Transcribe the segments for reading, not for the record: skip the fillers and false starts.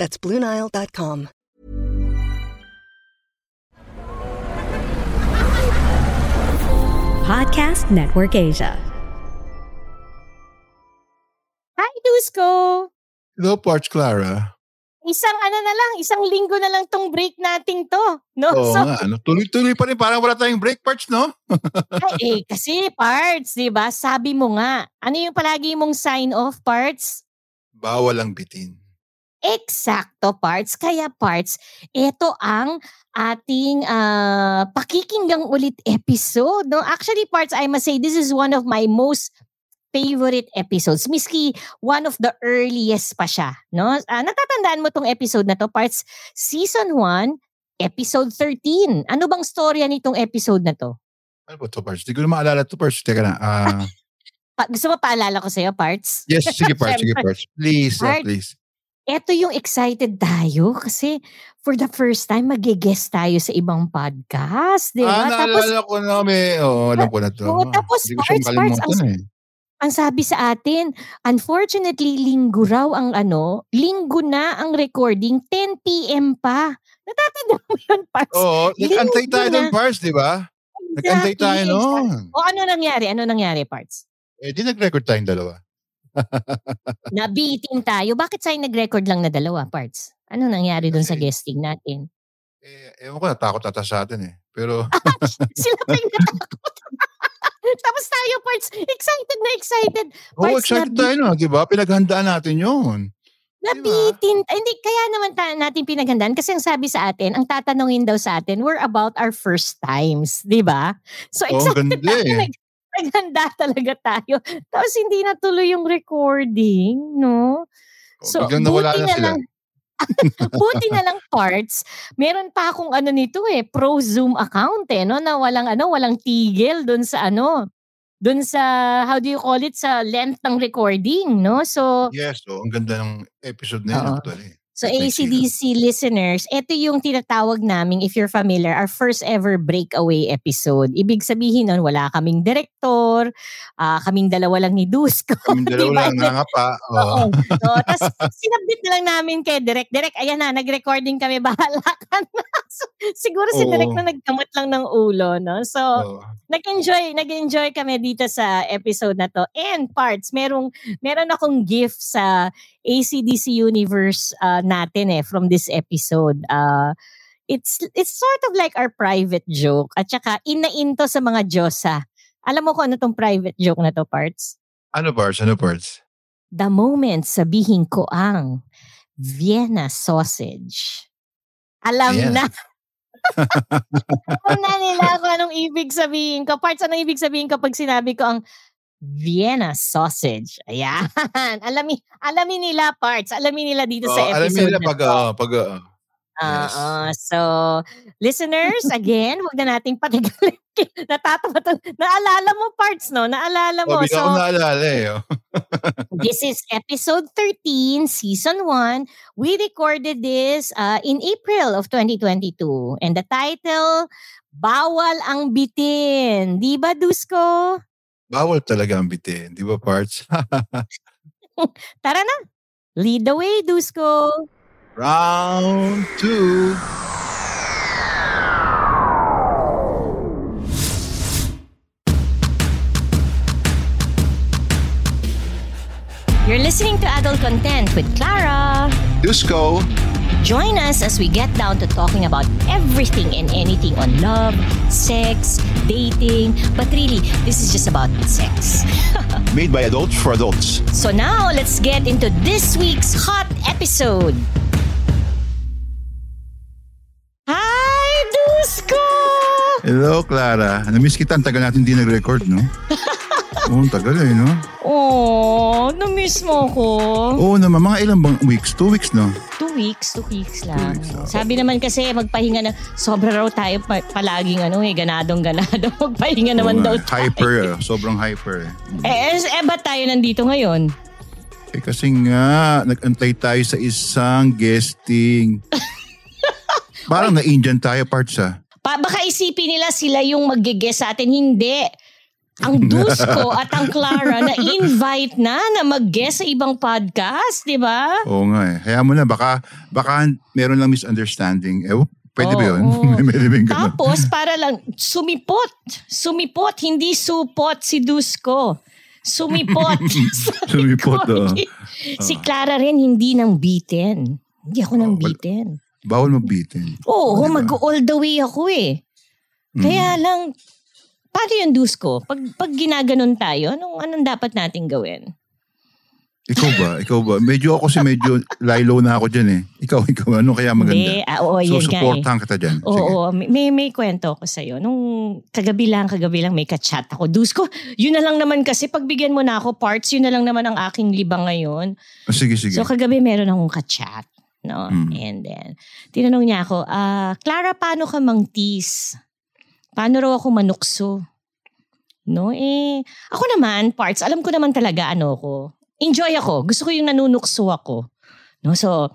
That's BlueNile.com. Podcast Network Asia. Hi, Dusko! Hello, Porch Clara. Isang linggo na lang tong break nating to. No? Oo nga. Ano, tuloy-tuloy pa rin. Parang wala tayong break, Parts, no? Ay, kasi, Parts, diba? Sabi mo nga. Ano yung palagi mong sign-off, Parts? Bawal ang bitin. Eksakto, Parts. Kaya, Parts, ito ang ating pakikinggang ulit episode. No? Actually, Parts, I must say, this is one of my most favorite episodes. Miski, one of the earliest pa siya. No? Natatandaan mo tong episode na to, Parts, Season 1, Episode 13. Ano bang storya nitong episode na to? Ano ba to, Parts? Di ko na maalala to, Parts. Teka na. Gusto mo paalala ko sa'yo, Parts? Yes, sige, Parts. Sige, Parts. Please, Parts. Please. Eto yung excited tayo kasi for the first time mag-guest tayo sa ibang podcast. Diba? Naalala ko na kami. Oo, alam ko na to. Tapos Parts, ang sabi sa atin, unfortunately, linggo na ang recording, 10 p.m. pa. Natatandaan mo yun, Parts? Oo, nag-antay tayo ng Parts, di ba? Nag-antay tayo noon. O ano nangyari? Ano nangyari, Parts? Di nag-record tayong dalawa. Nabitin tayo. Bakit sa'yo nag-record lang na dalawa, Parts? Ano nangyari dun sa guesting natin? Ewan ko, natakot ata sa atin eh. Pero sila pa yung natakot. Tapos tayo, Parts, excited. Parts, excited tayo na, diba? Pinaghandaan natin yun. Nabitin. Diba? Hindi, kaya naman natin pinaghandaan kasi ang sabi sa atin, ang tatanungin daw sa atin, we're about our first times, diba? So excited tayo. Naghanda talaga tayo. Tapos hindi natuloy yung recording, no? So, buti na lang, Parts. Meron pa akong pro Zoom account na walang tigil doon sa how do you call it, sa length ng recording, no? So yes, so ang ganda ng episode na yun actually. So ACDC listeners, ito yung tinatawag namin, if you're familiar, our first ever breakaway episode. Ibig sabihin nun, wala kaming director, kaming dalawa lang ni Dusko. Kaming dalawa lang na nga pa. Oo. So, tapos sinabit na lang namin kay Direk, ayan na, nag-recording kami, bahala ka na. So, siguro si Direk na nagkamot lang ng ulo, no? So, nag-enjoy kami dito sa episode na to. And Parts, meron akong gift sa ACDC Universe natin from this episode. It's sort of like our private joke at saka inainto sa mga Diyosa. Alam mo ko ano tong private joke na to, Parts? Ano, Parts? Ano, Parts? The moment sabihin ko ang Vienna sausage. Alam na. Alam na nila kung anong ibig sabihin ko. Parts, anong ibig sabihin ko pag sinabi ko ang Vienna sausage. Ayan. Alamin nila, Parts. Alamin nila dito sa episode. Alamin nila yes. So, listeners, again, wag na nating patigalin. Naalala mo, Parts, no? Naalala mo. Bigla akong naalala This is episode 13, season 1. We recorded this in April of 2022. And the title, Bawal ang Bitin. Di ba, Dusko? Bawal talaga ang bitin. Di ba, Parts? Tara na. Lead the way, Dusko. Round 2. You're listening to Adult Content with Clara. Dusko. Join us as we get down to talking about everything and anything on love, sex, dating. But really, this is just about sex. Made by adults for adults. So now, let's get into this week's hot episode. Hi, Dusko! Hello, Clara. Namiss kita. Ang tagal natin hindi nag-record, no? Oh, tagal eh, no? Oh, na-miss mo ako. Oo naman. Mga ilang bang weeks? 2 weeks, no? 2 weeks. 2 weeks lang. 2 weeks, oh. Sabi naman kasi magpahinga na. Sobra raw tayo palaging ano eh. Ganadong. Magpahinga naman daw tayo. Hyper. Sobrang hyper eh. Ba't tayo nandito ngayon? Eh, kasi nga, nag-antay tayo sa isang guesting. Parang na-Indian tayo, parts ah. Baka isipin nila sila yung mag-guess sa atin. Hindi. Ang Dusko at ang Clara na invite na mag-guest sa ibang podcast, di ba? Oo nga eh. Kaya mo na, baka meron lang misunderstanding. Pwede ba yun? Tapos, para lang, sumipot, hindi supot si Dusko. Sumipot. Si Clara rin, hindi nang bitin. Hindi ako nang bitin. Bawal magbitin. Oo, diba? Mag-all the way ako eh. Kaya lang, paano yung Dusko? Pag ginaganon tayo, anong dapat natin gawin? Ikaw ba? Medyo ako kasi medyo lilo na ako dyan eh. Ikaw. Ano kaya maganda? So, supportan kita dyan. Oo. May kwento ako sa'yo. Nung kagabi lang may kachat ako. Dusko, yun na lang naman kasi pagbigyan mo na ako parts, yun na lang naman ang aking libang ngayon. Oh, sige. So, kagabi meron akong kachat. No? And then, tinanong niya ako, Clara, paano ka mangtis? Paano raw ako manukso? No, ako naman, parts, alam ko naman talaga ano ko. Enjoy ako. Gusto ko yung nanunukso ako. No, so,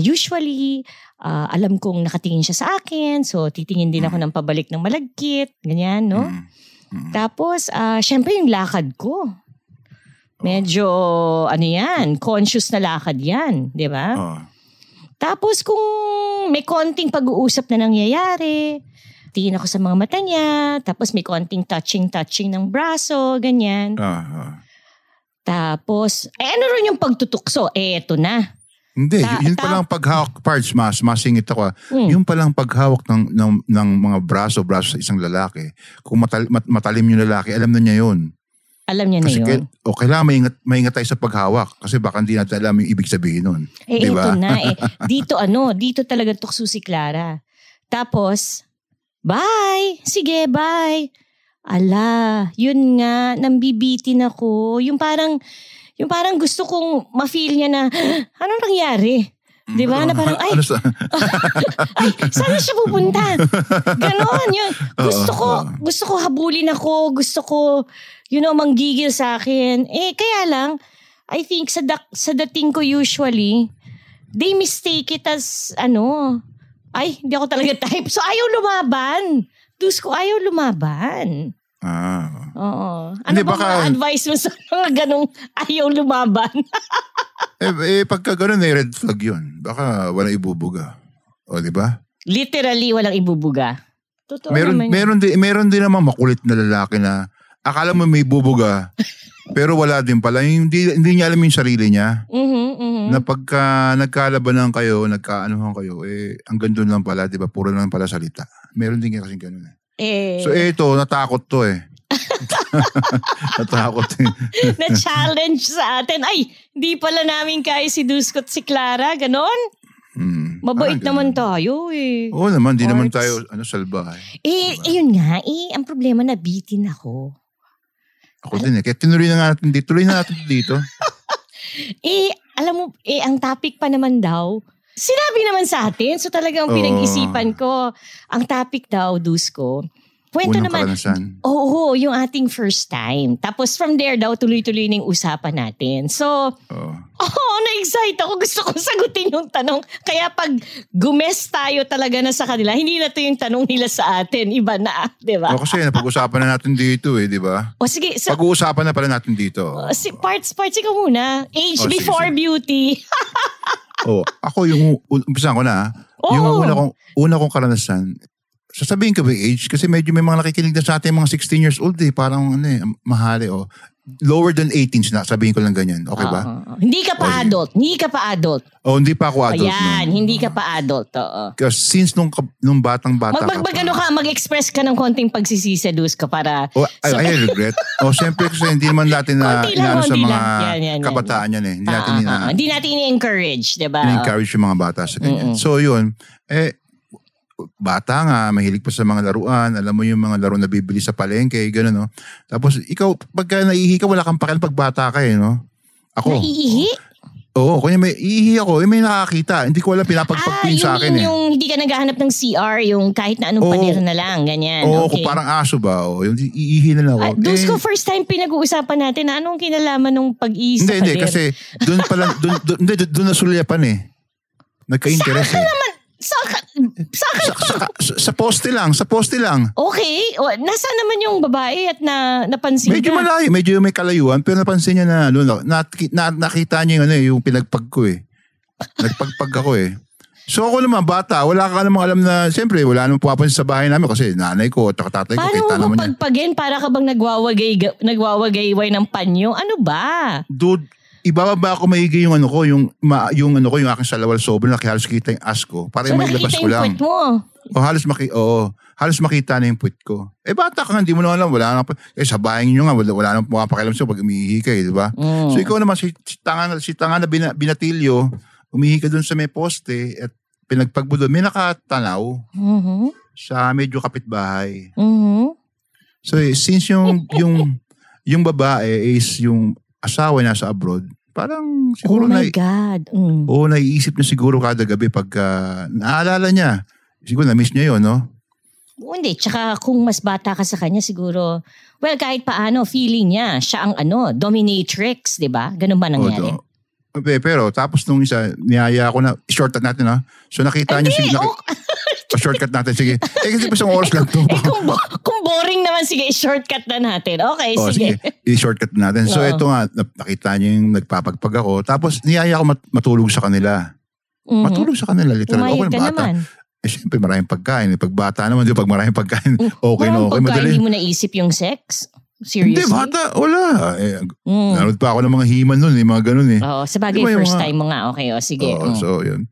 usually, alam kong nakatingin siya sa akin. So, titingin din ako ng pabalik ng malagkit. Ganyan, no? Tapos, syempre yung lakad ko. Medyo, ano yan, conscious na lakad yan. Di ba? Tapos, kung may konting pag-uusap na nangyayari, tingin ako sa mga mata niya, tapos may konting touching ng braso, ganyan. Tapos, ano rin yung pagtutukso? Eto na. Hindi, yun palang paghawak, parts, masingit ako. Yung palang paghawak ng mga braso sa isang lalaki, kung matalim yung lalaki, alam na niya yun. Alam niya kasi na yun. O kailangan maingat tayo sa paghawak kasi baka hindi natin alam yung ibig sabihin nun. Diba? Eto na eh. Dito talaga tukso si Clara. Tapos, bye! Sige, bye! Ala, yun nga, nambibitin ako. Yung parang gusto kong ma-feel niya na, anong nangyari? Diba? Na parang, ay, saan siya pupunta? Ganon, yun. Gusto ko habulin ako. Gusto ko, manggigil sa akin. Kaya lang, I think sa dating ko usually, they mistake it as, ay, hindi ako talaga type. So, ayaw lumaban. Dusko, ayaw lumaban. Oo. Ano ba mga advice mo sa mga ganong ayaw lumaban? Pagka ganun, red flag yun. Baka walang ibubuga. O, di ba? Literally, walang ibubuga. Totoo naman yun. Meron din naman makulit na lalaki na akala mo may bubuga, pero wala din pala. Hindi niya alam yung sarili niya. Na pagka nagkalabanan kayo, nagkaanuhan kayo, ang gandun lang pala, di ba? Puro lang pala salita. Meron din kasing ganun eh. So ito, natakot to eh. Natakot eh. Na-challenge sa atin. Ay, di pala namin kaya si Dusko at si Clara, ganun? Mabait naman tayo eh. Oo naman, di naman tayo salba eh. Yun nga eh, ang problema nabitin ako. Ako din eh, kaya tuloy na natin dito. Alam mo, ang topic pa naman daw, sinabi naman sa atin, so talagang pinag-isipan ko, ang topic daw, Dusko, kwento naman, yung ating first time. Tapos from there daw, tuloy-tuloy na yung usapan natin. So, na-excite ako, gusto ko sagutin yung tanong. Kaya pag gumes tayo talaga na sa kanila, hindi na to yung tanong nila sa atin, iba na, di ba? Kasi napag-usapan na natin dito eh, di ba? O sige. So, pag-uusapan na pala natin dito. Parts ka muna. Age before beauty. Ako yung umpisan ko na. Yung una kong karanasan. Sasabihin ko ba age kasi medyo may mga nakikinig na sa atin mga 16 years old eh. Parang mahali Lower than 18 na, sabihin ko lang ganyan. Okay ba? Hindi ka pa adult. Hindi ka pa adult. Hindi pa ako adult. Ayan, hindi ka pa adult. Kasi since nung batang-bata ka, mag-express ka ng konting pagsisiseduce ka para... I regret. Siyempre kasi hindi naman natin na inaano sa mga kabataan yan eh. Hindi natin ini-encourage, diba? Ini-encourage yung mga bata sa ganyan. So yun, bata nga, mahilig pa sa mga laruan, alam mo yung mga laro na bibili sa palengke, gano'n, no? Tapos, ikaw, pagka naihi ka, wala kang pakialam pag bata ka, eh, no? Ako. Naihi? Oo, kanya may ihi ako, eh, may nakakita. Hindi ko alam, pinapagpagpin sa akin, eh. Yung hindi ka naghahanap ng CR, yung kahit na anong panira na lang, ganyan. Oo, okay. Kung parang aso ba, o, yung iihi na lang ako. Those ko first time pinag-uusapan natin, na anong kinalaman ng pag-ihi sa pader? Hindi, kasi doon pala, doon nasulyapan, eh. Nagka-interest, eh. Sa poste lang, sa poste lang. Okay, o, nasaan naman yung babae at napansin medyo ka? Medyo malayo, medyo may kalayuan, pero napansin niya na, nakita niya yung, ano, yung pinagpag ko eh. Nagpagpag ako eh. So ako naman, bata, wala ka namang alam na, siyempre, wala namang pumapansin sa bahay namin kasi nanay ko, tatay ko, kita naman niya. Paano mo pagpagin? Para ka bang nagwawagayway ng panyo? Ano ba? Dude, ibababa ako mahigay yung ano ko, yung aking salawal sobrang laki, halos kita yung ass ko. Para so, yung maglabas ko lang. O halos makita na yung puwit ko. Eh bata ka nga, hindi mo na alam. Wala na, eh sa bahay nyo nga, wala na pumapakialam sa'yo pag umiihi ka eh, di ba? Mm. So ikaw naman, si tanga na binatilyo, umiihi ka dun sa may poste at pinagpagbudo, may nakatanaw sa medyo kapitbahay. Mm-hmm. So since yung babae is yung asawa nasa abroad, parang siguro God. Mm. Oo, naiisip niya siguro kada gabi pagka naalala niya. Siguro na-miss niya yun, no? Hindi, tsaka kung mas bata ka sa kanya siguro, well, kahit paano, feeling niya, siya ang ano, dominatrix, di ba? Ganun ba nangyari? Oo, pero tapos nung isa, niyaya ako na, shortcut natin ha? So nakita niya, sige, shortcut natin, sige. Eh kasi pasang oras lang to. Kung boring naman, sige, shortcut na natin. Okay, o, sige. I-shortcut natin. So ito nga, nakita niya yung nagpapagpag ako. Tapos niyaya ako matulog sa kanila. Mm-hmm. Matulog sa kanila, literal. Umayag okay, ka bata. Naman. Eh siyempre, maraming pagkain. Pag bata naman, pag maraming pagkain, okay na okay. Pagkain, hindi mo naisip yung sex? Seriously? Hindi, bata, wala. Eh, naroon pa ako ng mga himan nun, yung mga ganun eh. Oo, sabagay diba, first time mo nga, okay, o sige. Oo, so yun.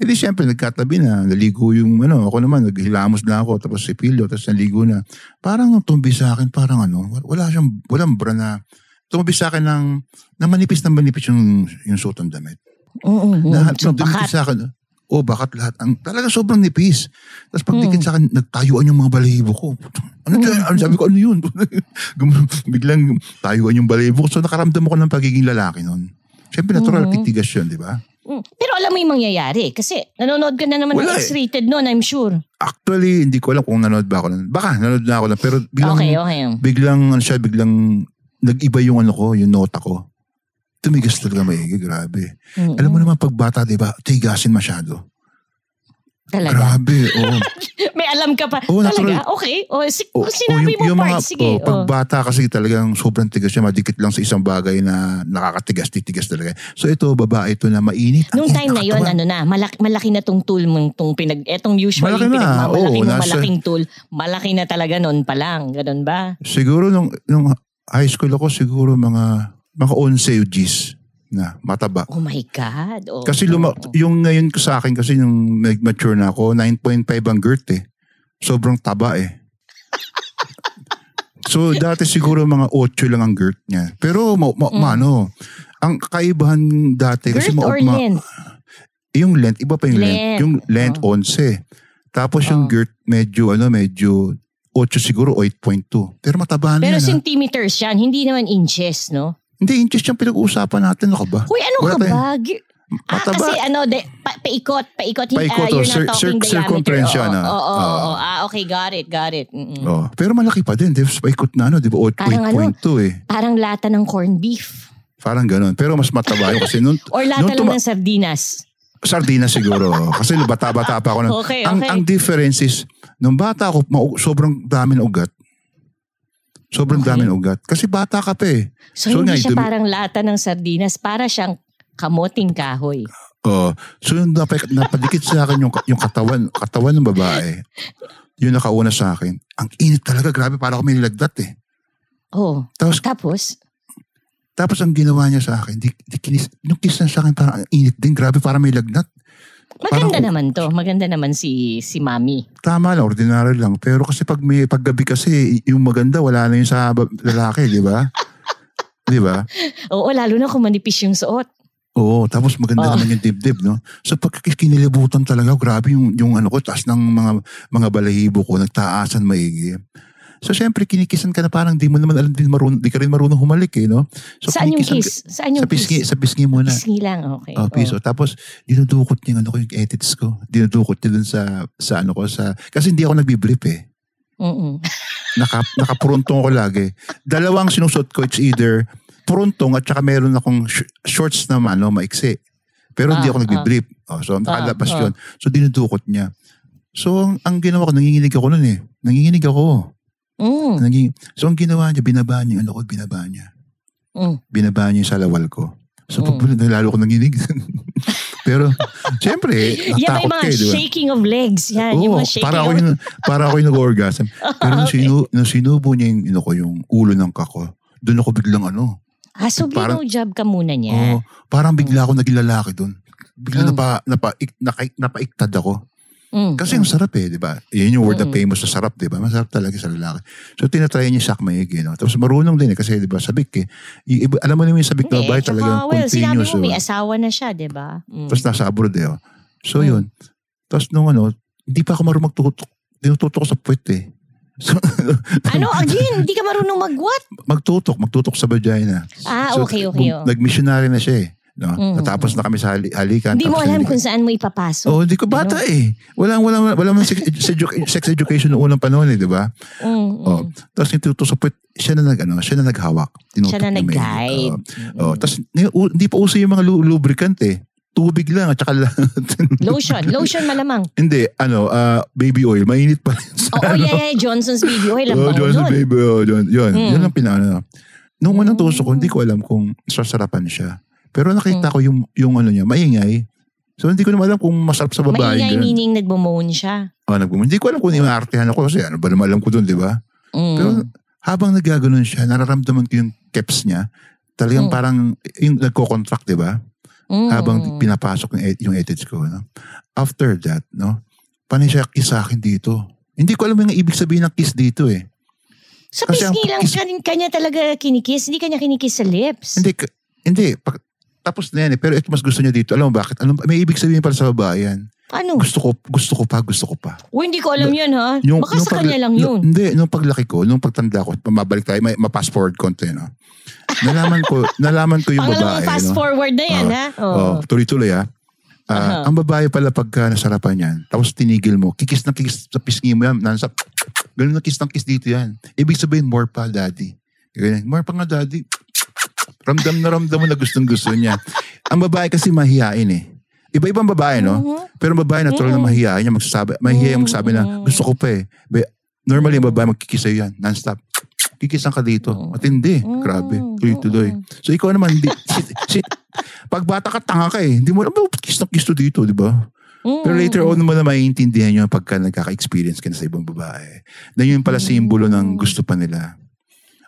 Eh di siyempre nagkatabi na, naligo yung ano, ako naman, naghilamos na ako, tapos si Pilyo, tapos naligo na. Parang tumbi sa akin, parang ano, wala siyang, walang bra na, tumbi sa akin ng manipis yung sotong damit. So bakat. Sa akin, bakat lahat. Talaga sobrang nipis. Tapos pagdikit sa akin, nagtayuan yung mga balahibo ko. Ano sabi ko, ano yun? Biglang tayuan yung balahibo ko. So nakaramdam ako ng pagiging lalaki nun. Siyempre natural, titigas yun, di ba? Pero alam mo yung mangyayari kasi nanonood ka na naman ng X-rated noon, I'm sure. Actually, hindi ko alam kung nanonood ba ako nun. Baka nanonood na ako nun, pero biglang nag-iba yung ano ko, yung nota ko. Tumigas talaga maigi, grabe. Mm-hmm. Alam mo naman pag bata, di ba, tigasin masyado. Talaga? Grabe, oo. May alam ka pa. Oh, talaga? Okay. Sinabi mo yung part, mga, sige. Pagbata kasi talagang sobrang tigas siya. Madikit lang sa isang bagay na nakakatigas-titigas talaga. So ito, babae ito na mainit. Noong time na yun, malaki na tong tool mong etong usually malaking tool. Malaki na talaga noon pa lang. Ganun ba? Siguro nung high school ako, siguro mga 11 UGs. Na mataba. Oh my God. Oh, kasi yung ngayon sa akin kasi yung nag-mature na ako, 9.5 ang girth eh. Sobrang taba eh. So dati siguro mga 8 lang ang girth niya. Pero ano, ang kaibahan dati girth kasi length? Yung length, iba pa yung length. Yung length 11. Tapos yung girth medyo 8 siguro, 8.2. Pero mataba na. Pero centimeters yan, hindi naman inches, no? Hindi, inches yung pinag-uusapan natin. Ano ka ba? Uy, ano ka ba? Kasi paikot. You're not talking circumference diameter. Oo. Okay, got it. Mm-hmm. Oh, pero malaki pa din. Paikot na, di ba? 8.2 eh. Parang lata ng corned beef. Parang ganun. Pero mas mataba yun kasi or lata lang ng sardinas. Sardinas siguro. Kasi bata-bata pa ako. Okay. Ang difference is, nung bata ako, sobrang dami ng ugat. Sobrang daming ugat. Kasi bata ka pa eh. So hindi siya parang lata ng sardinas. Para siyang kamoting kahoy. Oo. So napadikit sa akin yung katawan ng babae. Yun nakauna sa akin. Ang init talaga. Grabe. Para ako may lagdat eh. Oo. Tapos ang ginawa niya sa akin, yung kiss na sa akin parang init din. Grabe. Para may lagnat. Maganda naman si Mami. Tama lang, ordinary lang. Pero kasi paggabi kasi, yung maganda, wala na yung sa lalaki, di ba? Di ba? Oo, lalo na kung manipis yung suot. Oo, tapos maganda naman yung dibdib, no? So pagkakinilabutan talaga, grabe yung ano ko, taas ng mga balahibo ko, nagtaasan maigi. So syempre, kinikisan ka na parang di mo naman alam, di ka rin marunong humalik, eh, no? So, saan yung kiss? Sa pisngi muna. Pisngi lang, okay. Oh, piso. Tapos, dinudukot niya ano ko, yung edits ko. Dinudukot niya dun sa ano ko, sa... Kasi hindi ako nagbibrief, eh. Oo. Nakapuruntong ko lagi. Dalawang sinusot ko, it's either puruntong at saka meron akong shorts na ano, maiksi. Pero hindi ako nagbibrief. Oh, so, nakalabas yun. So, dinudukot niya. So, ang ginawa ko, nanginginig ako nun, eh. Nanginginig ako. Mm. So, ang ginawa niya, binaba niya yung ano ko, binaba niya. Mm. Binaba niya yung salawal ko. So, lalo ko nanginig. Pero, siyempre, natakot kayo, diba? Shaking of legs. Yan, oo, para ako yung nag-orgasm. Pero nung sinubo niya yung, ano ko, yung ulo ng kako, doon ako biglang ano. Ah, so bino-job ka muna niya? Oo, parang bigla ako naging lalaki doon. Bigla napaiktad ako. Kasi yung sarap eh, di ba? Yan yung word na famous na sarap, di ba? Masarap talaga sa lalaki. So, tinatry niya sak maig, you know? Tapos marunong din eh, kasi di ba, sabik eh. Alam mo naman yung sabik na bahay talaga continuous. Sinabi mo, may asawa na siya, di ba? Tapos nasa abroad eh. So, yun. Tapos nung ano, hindi pa ako marunong magtutok. Tinututok ko sa puwet eh. So, ano? Again, hindi ka marunong mag-what? Magtutok sa vagina. Ah, so, okay. Nag-missionary na siya eh. No? Tapos na kami sa halikan. Hindi mo alam kung saan mo ipapasok. Oh, hindi ko bata eh. Walang sex education noong unang panahon eh, di ba? Oh, tapos nitutusupit, siya na naghawak. Siya na nag-guide. Oh, tapos hindi pa uso yung mga lubricant eh. Tubig lang at saka lotion malamang. Hindi, baby oil. Mainit pa rin. Johnson's baby oil. Oh, Johnson's baby oil. Yun ang pinano. Noong unang tuso ko, hindi ko alam kung sasarapan siya. Pero nakita ko yung ano niya, maingay. So, hindi ko naman alam kung masarap sa babae. Maingay meaning nagbumoan siya. Oh, nagbumoan. Hindi ko alam kung inaartehan ako kasi ano ba naman alam ko doon, di ba? Pero habang nagaganon siya, nararamdaman ko yung keps niya. Talagang parang yung nagko-contract, di ba? Habang pinapasok yung edits ko. No? After that, no, panay siya kiss sa akin dito. Hindi ko alam yung ibig sabihin ng kiss dito eh. So, pisngi lang siya, kanya talaga kinikiss? Hindi kanya kinikiss sa lips? Hindi. Tapos na yan eh. Pero ito mas gusto niya dito. Alam mo bakit? May ibig sabihin pala sa babae yan. Ano? Gusto ko pa. O hindi ko alam yun ha? Baka sa kanya lang yun. Hindi. Nung paglaki ko, nung pagtanda ko, mabalik tayo, ma-fast forward konti. No? Nalaman ko yung babae. Pangalang fast forward na yan ha? Oh, tuloy-tuloy ha? Ang babae pala pagka nasarapan yan, tapos tinigil mo, kikis ng kikis sa pisngi mo yan, ganun na kiss dito yan. Ibig sabihin, more pa daddy. More pa nga daddy. Ramdam na ramdam mo na gustong-gusto niya. Ang babae kasi mahihain eh. Iba-ibang babae, no? Pero ang babae natural na mahihain niya. Magsasabi na, gusto ko pa eh. Normally, ang babae magkikis sa'yo yan. Non-stop. Kikisan ka dito. Matindi. Grabe. Tuloy-tuloy. So, ikaw naman, pag bata ka, tanga ka eh. Hindi mo, kiss na kiss to dito, di ba? Pero later on mo na maiintindihan nyo pagka nagkaka-experience ka na sa ibang babae. Na yun pala simbolo ng gusto pa nila.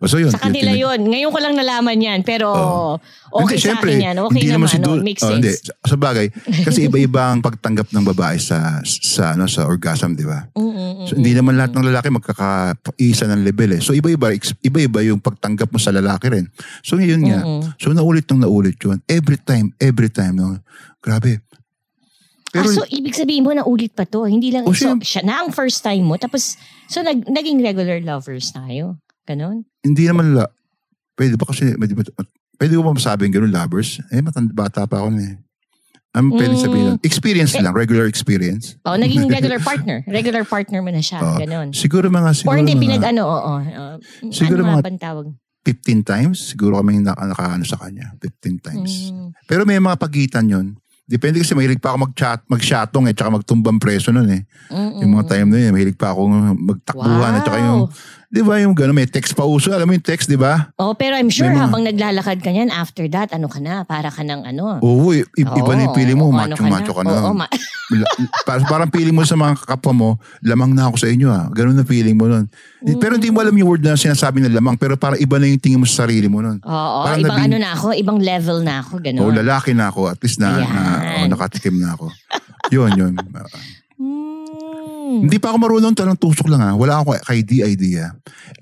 So yun, sa kanila yun. Ngayon ko lang nalaman yan. Pero okay hindi, sa syempre, akin yan. Okay naman. Makes sense. Hindi. Sa bagay. Kasi iba-iba ang pagtanggap ng babae sa orgasm, di ba? So, hindi naman lahat ng lalaki magkakaisa ng level eh. So iba-iba yung pagtanggap mo sa lalaki rin. So yun nga. So naulit yun. Every time. No? Grabe. Pero, so ibig sabihin mo na ulit pa to. Hindi lang siya na ang first time mo. Tapos so naging regular lovers tayo. Ganon? Hindi naman pwede ba kasi, pwede ko pa masabing ganun, lovers? Bata pa ako na eh. Pwede sabihin nun. Experience lang, regular experience. Oo, naging regular partner. Regular partner mo na siya, ganon. Siguro hindi, pinag-ano, siguro ano mga tawag? 15 times, siguro kami nakaano sa kanya. 15 times. Pero may mga pagitan yun. Depende kasi, mahilig pa ako mag-shatong eh, tsaka magtumbang preso nun eh. Yung mga time na yun, mahilig pa ako magtakbuhan at tsaka yung... Di ba yung gano'n, may text pa uso. Alam mo yung text, di ba? Oh, pero I'm sure habang naglalakad ka niyan, after that, ano ka na? Para ka ng ano? Oo, iba na yung pili mo. Macho-macho ka na. Parang pili mo sa mga kapwa mo, lamang na ako sa inyo ha. Ganun na feeling mo nun. Pero hindi mo alam yung word na sinasabi na lamang, pero parang iba na yung tingin mo sa sarili mo nun. Oo, ibang ano na ako, ibang level na ako, ganun. Oo, lalaki na ako. At least nakatikim na ako. Yun. Hindi pa ako marunong talang tusok lang ha. Wala ako kay idea.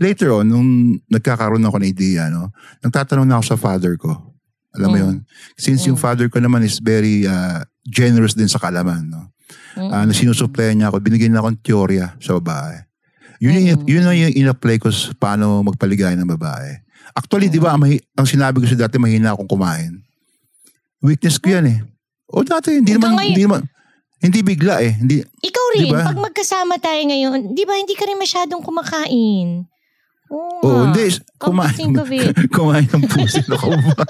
Later on, nung nagkakaroon ako ng idea, no, nagtatanong na ako sa father ko. Alam mo yun? Since yung father ko naman is very generous din sa kaalaman, no? Na sinusuplaya niya ako, binigyan niya akong teorya sa babae. Yun yung in-apply ko sa paano magpaligaya ng babae. Actually, di ba, ang sinabi ko sa dati, mahina akong kumain. Weakness ko yan eh. O dati, hindi bigla eh. Hindi, ikaw rin, diba? Pag magkasama tayo ngayon, di ba, hindi ka rin masyadong kumakain. Oo, hindi. Kumain ng puso na kumba.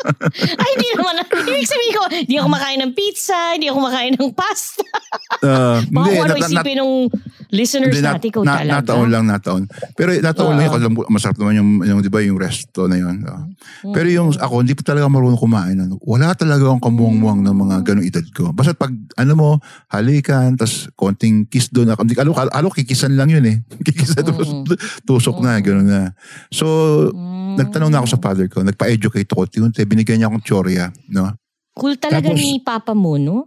Ay, hindi naman. Ibig sabihin ko, hindi ako makain ng pizza, hindi ako makain ng pasta. Baka kung ano isipin ng listeners natin, ikaw talaga. Nataon lang. Pero nataon lang, masarap naman yung di ba, yung resto na yun. Pero yung ako, hindi ko talaga marunong kumain. Wala talaga akong kamuang-muang ng mga ganong edad ko. Basta pag, ano mo, halikan, tas konting kiss doon. Alo, kikisan lang yun eh. Kikisan, tusok na, gano'n na. So, nagtanong na ako sa father ko. Nagpa-educate ako. Binigyan niya akong teorya. No? Cool talaga. Tapos, ni Papa mo, no?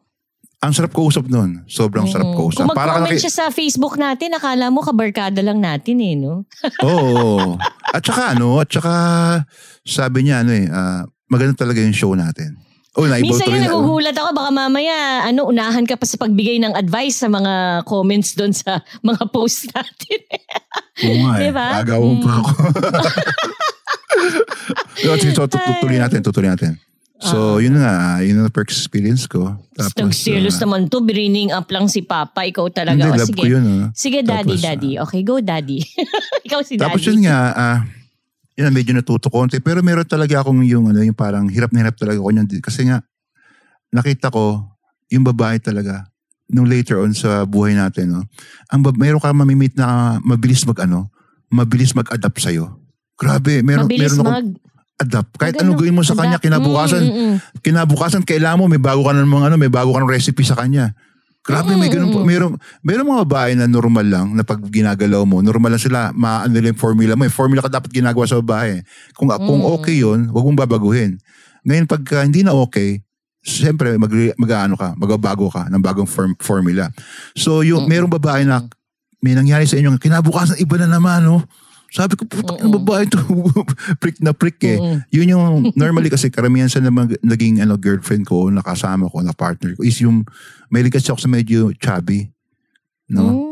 Ang sarap ko usap nun. Sobrang sarap ko usap. Kung mag-comment siya sa Facebook natin, akala mo kabarkada lang natin eh, no? Oo. At saka, sabi niya, maganda talaga yung show natin. Minsan yun, nagugulat ako. Baka mamaya, unahan ka pa sa pagbigay ng advice sa mga comments doon sa mga posts natin. Diba? Agawang pa ako. Tutuloy natin. So, yun na perks experience ko. Nagselos naman to, bringing up lang si Papa. Ikaw talaga. Hindi, love ko yun. Sige, daddy. Okay, go daddy. Ikaw si daddy. Tapos yun nga, medyo natuto konti. Pero meron talaga akong yung parang hirap na hirap talaga ako niyan. Kasi nga, nakita ko, yung babae talaga, nung later on sa buhay natin, no? Meron ka mamimit na mabilis mag-adapt sa'yo. Grabe, meron adapt. Kahit anong gawin mo sa kanya, kinabukasan, kailangan mo, may bago ka ng recipe sa kanya. Grabe, may ganun po. Meron mga babae na normal lang, na pag ginagalaw mo, normal lang sila, maanila yung formula mo. May formula ka dapat ginagawa sa babae. Kung okay yun, huwag mong babaguhin. Ngayon, pagka hindi na okay, siyempre, magbabago ka ng bagong formula. So, merong babae na may nangyari sa inyo, kinabukasan, iba na naman, no? Sabi ko, puta ng babae ito. Prick na prick eh. Yun yung, normally kasi karamihan sa naging girlfriend ko, nakasama ko, na-partner ko, is yung, may ligas ako sa medyo chubby. No?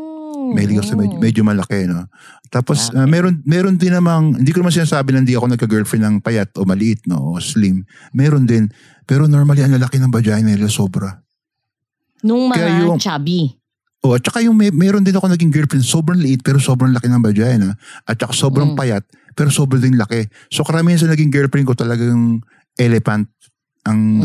May ligas sa medyo malaki. No? Tapos, meron din namang, hindi ko naman sinasabi na hindi ako nagka-girlfriend ng payat o maliit, no? O slim. Meron din. Pero normally, ang lalaki ng vagina nila sobra. Nung mga chubby. At saka yung meron din ako naging girlfriend, sobrang liit pero sobrang laki ng vagina. At saka sobrang payat pero sobrang din laki. So karamihan sa naging girlfriend ko talagang elephant ang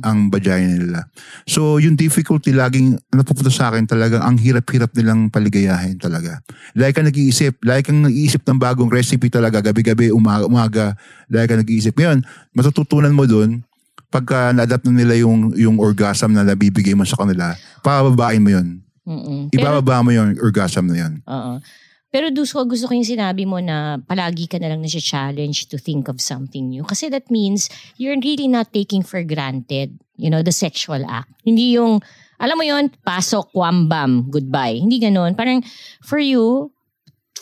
ang vagina nila. So yung difficulty laging napupunta sa akin talaga, ang hirap-hirap nilang paligayahin talaga. Lagi kang nag-iisip ng bagong recipe talaga, gabi-gabi, umaga, lagi kang nag-iisip. Ngayon, matututunan mo doon pagka na-adapt na nila yung orgasm na nabibigay mo sa kanila, pababain mo yun. Ibababa mo yung orgasm na yan. Pero Dusko, gusto ko yung sinabi mo na palagi ka na lang na-challenge to think of something new. Kasi that means you're really not taking for granted, the sexual act. Hindi yung, alam mo yun, pasok, wambam, goodbye. Hindi ganun. Parang for you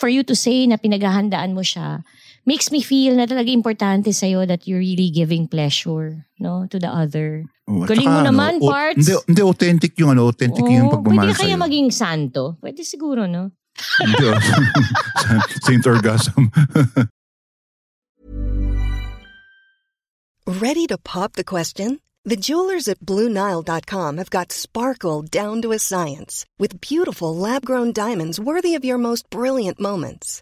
to say na pinaghahandaan mo siya, makes me feel na talaga importante sa'yo that you're really giving pleasure, no, to the other. Galing mo naman, parts. Hindi authentic yung authentic yung pagmamahal sa'yo. Pwede kaya maging santo? Pwede siguro, no? Saint orgasm. Ready to pop the question? The jewelers at BlueNile.com have got sparkle down to a science with beautiful lab-grown diamonds worthy of your most brilliant moments.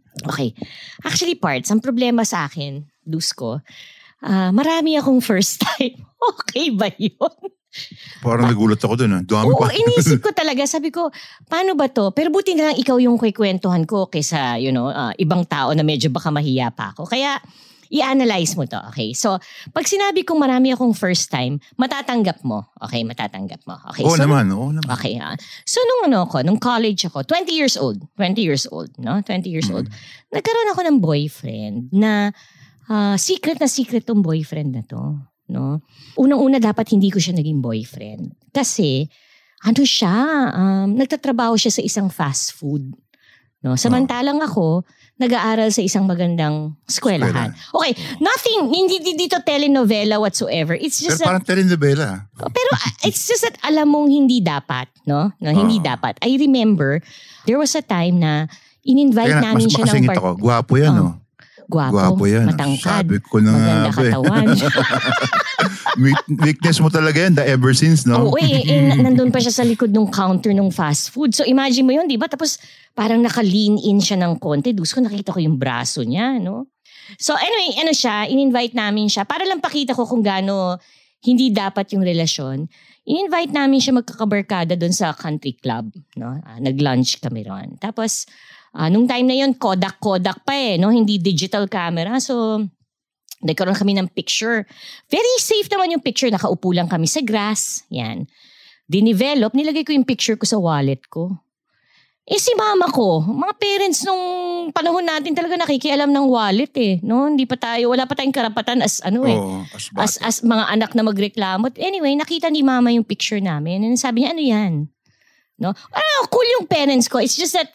Okay. Actually, parts, ang problema sa akin, dus ko, marami akong first time. Okay ba yun? Parang nagulat ako dun. Oo, inisip ko talaga. Sabi ko, paano ba to? Pero buti na lang ikaw yung kikwentuhan ko kaysa, you know, ibang tao na medyo baka mahiya pa ako. Kaya, i-analyze mo to, okay? So, pag sinabi kong marami akong first time, matatanggap mo. Okay, matatanggap mo. Okay, oo so, naman, oo naman. Okay, so, nung college ako, 20 years old, no? 20 years old. Nagkaroon ako ng boyfriend na secret na secret tong boyfriend na to, no? Unang-una, dapat hindi ko siya naging boyfriend. Kasi, ano siya, nagtatrabaho siya sa isang fast food. No, samantalang ako nag-aaral sa isang magandang eskwelahan. Okay, nothing, hindi dito telenovela whatsoever. It's just pero parang telenovela. Pero it's just that alam mong hindi dapat, no? Hindi dapat. I remember there was a time na in-invite namin siya ng party. Guwapo 'yan, no? Guwapo yan. Matangkad. Sabi ko na maganda katawan. Weakness mo talaga yan ever since, no? Oo, nandun pa siya sa likod ng counter ng fast food. So imagine mo yun, di ba? Tapos parang naka-lean in siya ng konti. Dus ko nakita ko yung braso niya, no? So anyway, siya, in-invite namin siya. Para lang pakita ko kung gaano hindi dapat yung relasyon. In-invite namin siya magkakabarkada doon sa country club, no? Nag-lunch kami ron. Tapos, nung time na yon Kodak pa no? Hindi digital camera. So, nagkaroon kami ng picture. Very safe naman yung picture. Nakaupo lang kami sa grass. Yan. Dinevelop. Nilagay ko yung picture ko sa wallet ko. Si mama ko, mga parents nung panahon natin talaga nakikialam ng wallet no? Hindi pa tayo, wala pa tayong karapatan as ano as mga anak na magreklamo. Anyway, nakita ni mama yung picture namin. And sabi niya, ano yan? No? Cool yung parents ko. It's just that,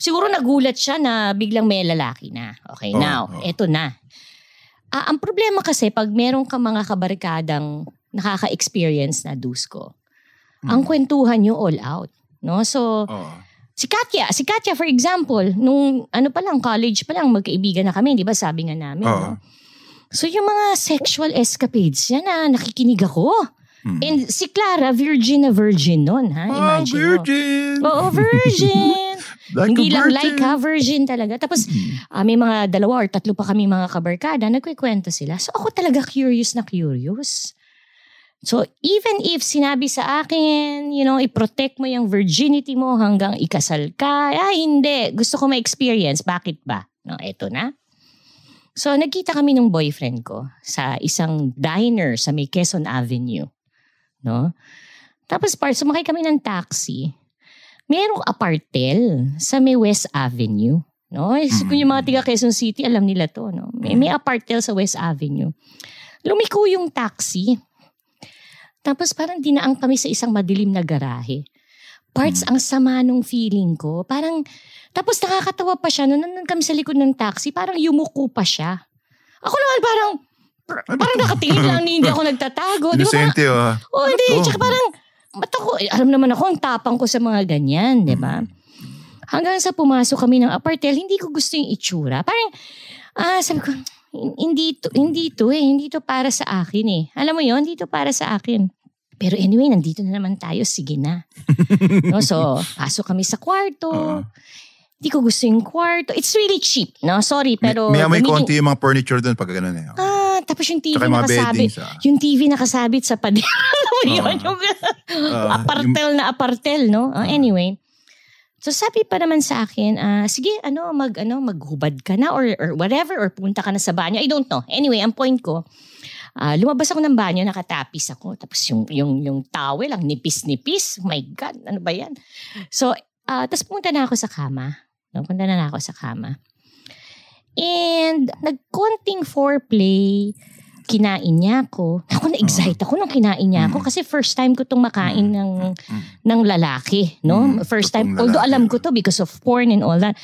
siguro nagulat siya na biglang may lalaki na. Okay, Eto na. Ang problema kasi, pag meron kang mga kabarkadang nakaka-experience na dusko, ang kwentuhan nyo all out. No? So, si Katya for example, nung college pa lang, magkaibigan na kami, di ba? Sabi nga namin. No? So, yung mga sexual escapades, yan nakikinig ako. And si Clara, virgin nun, ha? Imagine virgin! Oo, virgin! Like hindi lang virgin. Like virgin talaga. Tapos may mga 2 or 3 pa kami mga kabarkada, nagkikwento sila. So ako talaga curious. So even if sinabi sa akin, you know, i-protect mo yung virginity mo hanggang ikasal ka, hindi. Gusto ko ma-experience. Bakit ba? No, eto na. So nagkita kami ng boyfriend ko sa isang diner sa may Quezon Avenue. No? Tapos sumakay kami ng taxi. Merong apartel sa may West Avenue. No? Kung yung mga tiga Quezon City, alam nila to. No? May apartel sa West Avenue. Lumiko yung taxi. Tapos parang dinaang kami sa isang madilim na garahe. Parts ang sama nung feeling ko. Parang, tapos nakakatawa pa siya. Nandun kami sa likod ng taxi, parang yumuko pa siya. Ako naman parang nakatingin lang hindi ako nagtatago. Inosente Oo, hindi. Tsaka parang, alam naman ako, ang tapang ko sa mga ganyan, di ba? Hanggang sa pumasok kami ng apartel, hindi ko gusto yung itsura. Parang, sabi ko, hindi to para sa akin Alam mo yun, hindi to para sa akin. Pero anyway, nandito na naman tayo, sige na. No, so, pasok kami sa kwarto. Hindi ko gusto yung kwarto. It's really cheap, no? Sorry, pero... May konti yung mga furniture doon pag gano'n tapos yung TV nakasabit. Yung TV nakasabit sa pader. Yun, yung apartel, no? Anyway. So sabi pa naman sa akin, sige, maghubad ka na or whatever, or punta ka na sa banyo. I don't know. Anyway, ang point ko, lumabas ako ng banyo, nakatapis ako. Tapos yung towel, ang nipis-nipis. My God, ano ba yan? So, tapos punta na ako sa kama. And nagkonting foreplay, kinain niya ako. Ako na-excite ako nung kinain niya ako kasi first time ko tong makain ng lalaki, no? First time, although alam ko to because of porn and all that.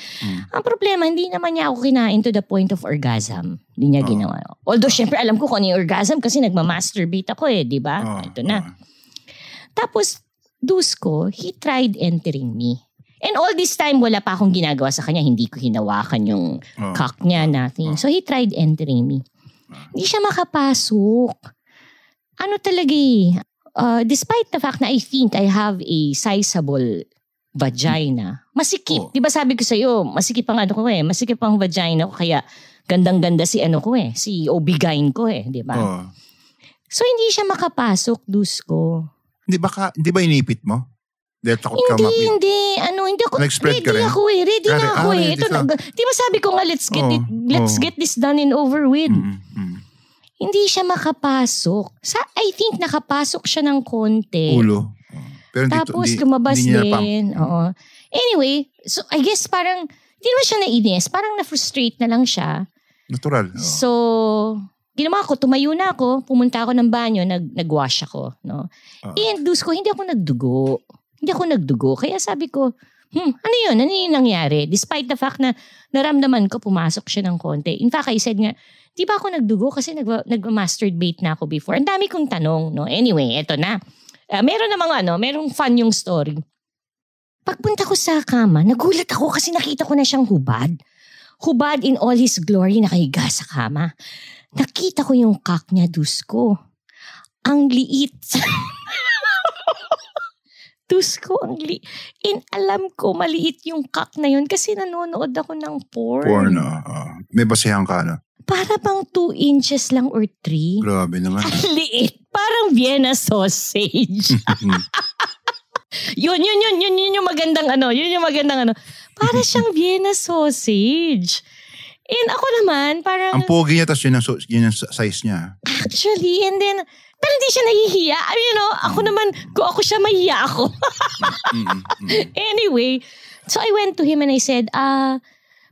Ang problema, hindi naman niya ako kinain to the point of orgasm. Hindi niya ginawa. Although syempre alam ko kung ano yung orgasm kasi nagmamasturbate ako di ba? Ito na. Tapos, dusko, he tried entering me. And all this time, wala pa akong ginagawa sa kanya. Hindi ko hinawakan yung cock niya, nothing. So he tried entering me. Hindi siya makapasok. Ano talaga despite the fact na I think I have a sizable vagina, Masikip. Oh. Di ba sabi ko sa'yo, masikip ang ano ko eh. Masikip ang vagina ko. Kaya gandang-ganda si ano ko eh. Si obigain ko eh. Di ba? Oh. So hindi siya makapasok, dusko. Di ba inipit mo? Dahil takot ka mapit. Hindi. Ano, hindi ako. Ready ako eh. Ready na ako eh. Ito na. Di ba sabi ko nga, let's get this done and over with. Mm-hmm. Hindi siya makapasok. I think nakapasok siya ng konti. Ulo. Pero tapos lumabas din. Oo. Anyway, so I guess parang, hindi naman siya nainis. Parang na-frustrate na lang siya. Natural. Oo. So, ginawa ko, tumayo na ako, pumunta ako ng banyo, nag-wash ako. No? I-induce ko, hindi ako nagdugo. Hindi ako nagdugo. Kaya sabi ko, ano yun? Ano yung nangyari? Despite the fact na naramdaman ko, pumasok siya ng konti. In fact, I said nga, di ba ako nagdugo kasi nag-masturbate na ako before? Ang dami kong tanong, no? Anyway, eto na. Meron namang merong fun yung story. Pagpunta ko sa kama, nagulat ako kasi nakita ko na siyang hubad. Hubad in all his glory, nakahiga sa kama. Nakita ko yung cock niya, dusko. Ang liit. Dusko, ang liit. And alam ko, maliit yung cock na yun kasi nanonood ako ng porn. Porn, may basehan ka, ano? Para bang 2 inches lang or 3. Grabe naman. Ang liit. Parang Vienna sausage. Yun yung magandang ano. Yun yung magandang ano. Para siyang Vienna sausage. And ako naman, parang... Ang pogi niya, tapos yun yung size niya. Actually, and then... Pero hindi siya nahihiya. I mean, ako naman, kung ako siya, mahihiya ako. Anyway, so I went to him and I said,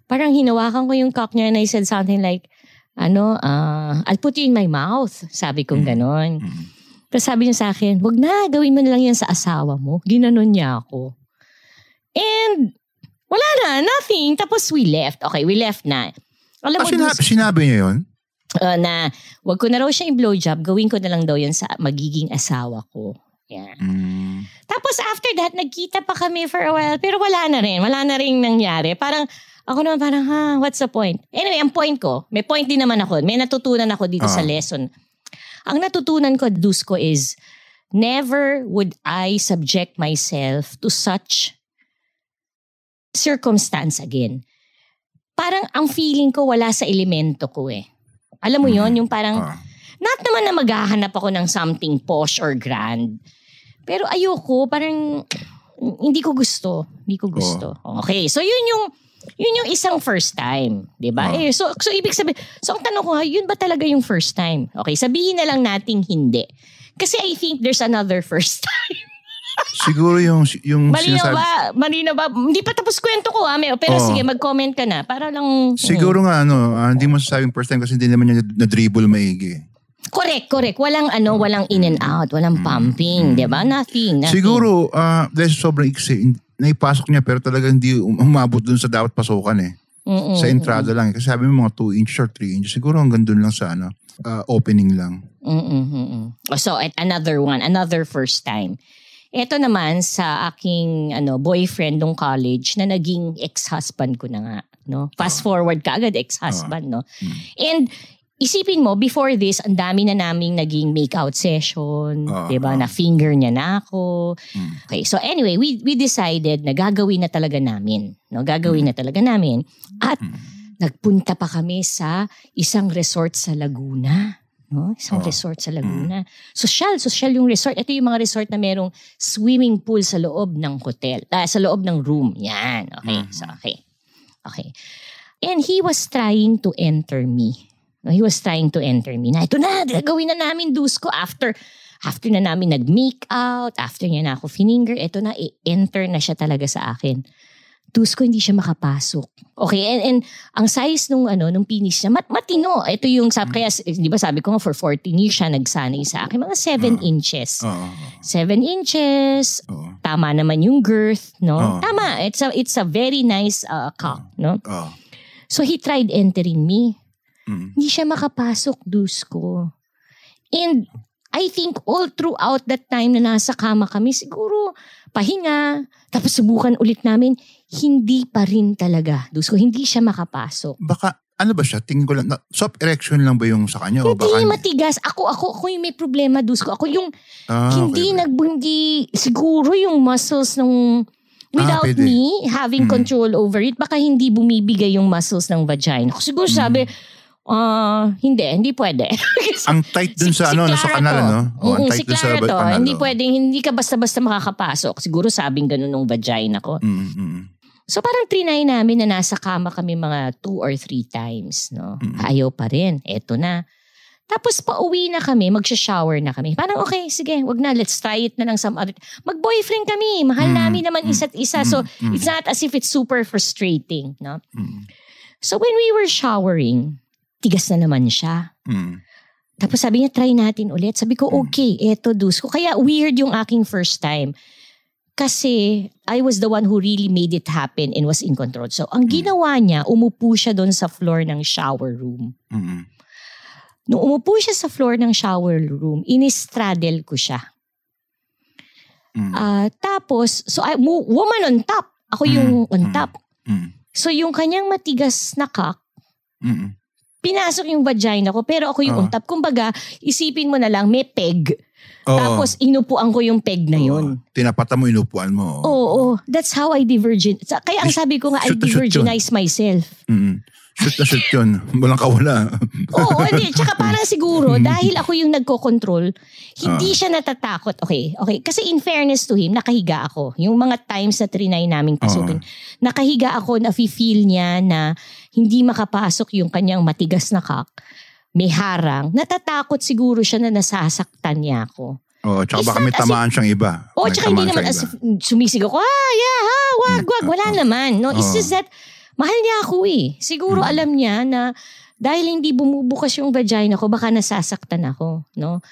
parang hinawakan ko yung cock niya and I said something like, I'll put you in my mouth. Sabi kong ganon. Tapos sabi niya sa akin, wag na, gawin mo na lang yan sa asawa mo. Ginanon niya ako. And wala na, nothing. Tapos we left. Okay, we left na. Alam mo, sinabi niya yun? Na wag ko na raw siya i-blowjob, gawin ko na lang daw yun sa magiging asawa ko. Yeah. Tapos after that, nagkita pa kami for a while. Pero wala na rin. Wala na rin nangyari. Parang, ako naman parang, what's the point? Anyway, ang point ko, may point din naman ako. May natutunan ako dito sa lesson. Ang natutunan ko, Dusko, is never would I subject myself to such circumstance again. Parang ang feeling ko, wala sa elemento ko eh. Alam mo yon, yung parang, not naman na maghahanap ako ng something posh or grand. Pero ayoko, parang, hindi ko gusto. Hindi ko gusto. Oh. Okay, so yun yung isang first time, 'di ba? So ibig sabihin, so ang tanong ko, yun ba talaga yung first time? Okay, sabihin na lang nating hindi. Kasi I think there's another first time. Siguro yung sinasabi. Malinaw ba? Hindi pa tapos kwento ko, pero sige, mag-comment ka na. Para lang siguro nga hindi mo sasabing first time kasi hindi naman niya na-dribble maigi. Correct. Walang walang in and out, walang pumping, 'di ba? Nothing. Siguro there's sobrang naipasok niya pero talaga hindi umabot dun sa dapat pasukan eh. Mm-mm. Sa entrada lang. Kasi sabi mo mga 2 inches or 3 inches. Siguro hanggang dun lang sa opening lang. So at another one, another first time. Ito naman sa aking boyfriend nung college na naging ex-husband ko na nga. No? Fast forward ka agad, ex-husband. No? And isipin mo, before this, ang dami na naming naging make-out session, diba? Na-finger niya na ako. Okay, so anyway, we decided na gagawin na talaga namin. No? Gagawin na talaga namin. At nagpunta pa kami sa isang resort sa Laguna. No? Isang resort sa Laguna. Social yung resort. Ito yung mga resort na merong swimming pool sa loob ng hotel. Sa loob ng room. Yan. Okay, so okay. And he was trying to enter me. He was trying to enter me. Na ito na, gagawin na namin, Dusko. After na namin nag-make out, after niya na ako finger, ito na, i-enter na siya talaga sa akin. Dusko, hindi siya makapasok. Okay, and ang size nung penis niya, matino. Ito yung, kaya, di ba sabi ko nga, for 14 years siya nagsanay sa akin. Mga 7 inches. 7 inches, tama naman yung girth, no? Tama, it's a very nice cock, no? So he tried entering me. Hindi siya makapasok, Dusko. And I think all throughout that time na nasa kama kami, siguro pahinga, tapos subukan ulit namin, hindi pa rin talaga, Dusko. Hindi siya makapasok. Baka, ano ba siya? Tingin ko lang, soft erection lang ba yung sa kanya? Hindi, baka matigas. Ako yung may problema, Dusko. Ako yung, hindi okay. Siguro yung muscles ng without me having control over it, baka hindi bumibigay yung muscles ng vagina. Siguro sabi, hindi pwede. Ang tight dun sa sa kanal, no? Si Clara to, hindi pwedeng, hindi ka basta-basta makakapasok. Siguro sabing ganun ng vagina ko. Mm-hmm. So parang trinay namin na nasa kama kami mga 2 or 3 times, no? Mm-hmm. Ayaw pa rin. Eto na. Tapos pauwi na kami, magsha-shower na kami. Parang okay, sige, wag na, let's try it na lang some other. Mag-boyfriend kami, mahal namin naman isa't isa. So it's not as if it's super frustrating, no? Mm-hmm. So when we were showering, tigas na naman siya. Mm. Tapos sabi niya, try natin ulit. Sabi ko, okay, eto dus ko. Kaya weird yung aking first time. Kasi I was the one who really made it happen and was in control. So ang ginawa niya, umupo siya doon sa floor ng shower room. Mm-hmm. Nung umupo siya sa floor ng shower room, inistraddle ko siya. Tapos, so I, woman on top. Ako yung on top. Mm-hmm. So yung kanyang matigas na cock, pinasok yung vagina ko, pero ako yung on top. Kumbaga, isipin mo na lang, may peg. Oh. Tapos, inupuan ko yung peg na yun. Tinapata mo, inupuan mo. Oo. Oh. That's how I divergent. Kaya ang sabi ko nga, I divergenize myself. Mm-hmm. Shoot na shoot yun. Walang kawala. Oo, hindi. Tsaka parang siguro, dahil ako yung nagko-control, hindi siya natatakot. Okay. Kasi in fairness to him, nakahiga ako. Yung mga times na trinay naming pasukin, nakahiga ako, nafe-feel niya na hindi makapasok yung kanyang matigas na cock. May harang. Natatakot siguro siya na nasasaktan niya ako. Oo, tsaka baka may tamaan siyang iba. Oo, tsaka hindi naman sumisigaw ko, wag. Wala naman. No? It's just that, mahal niya ako eh. Siguro alam niya na dahil hindi bumubukas yung vagina ko, baka nasasaktan ako, no?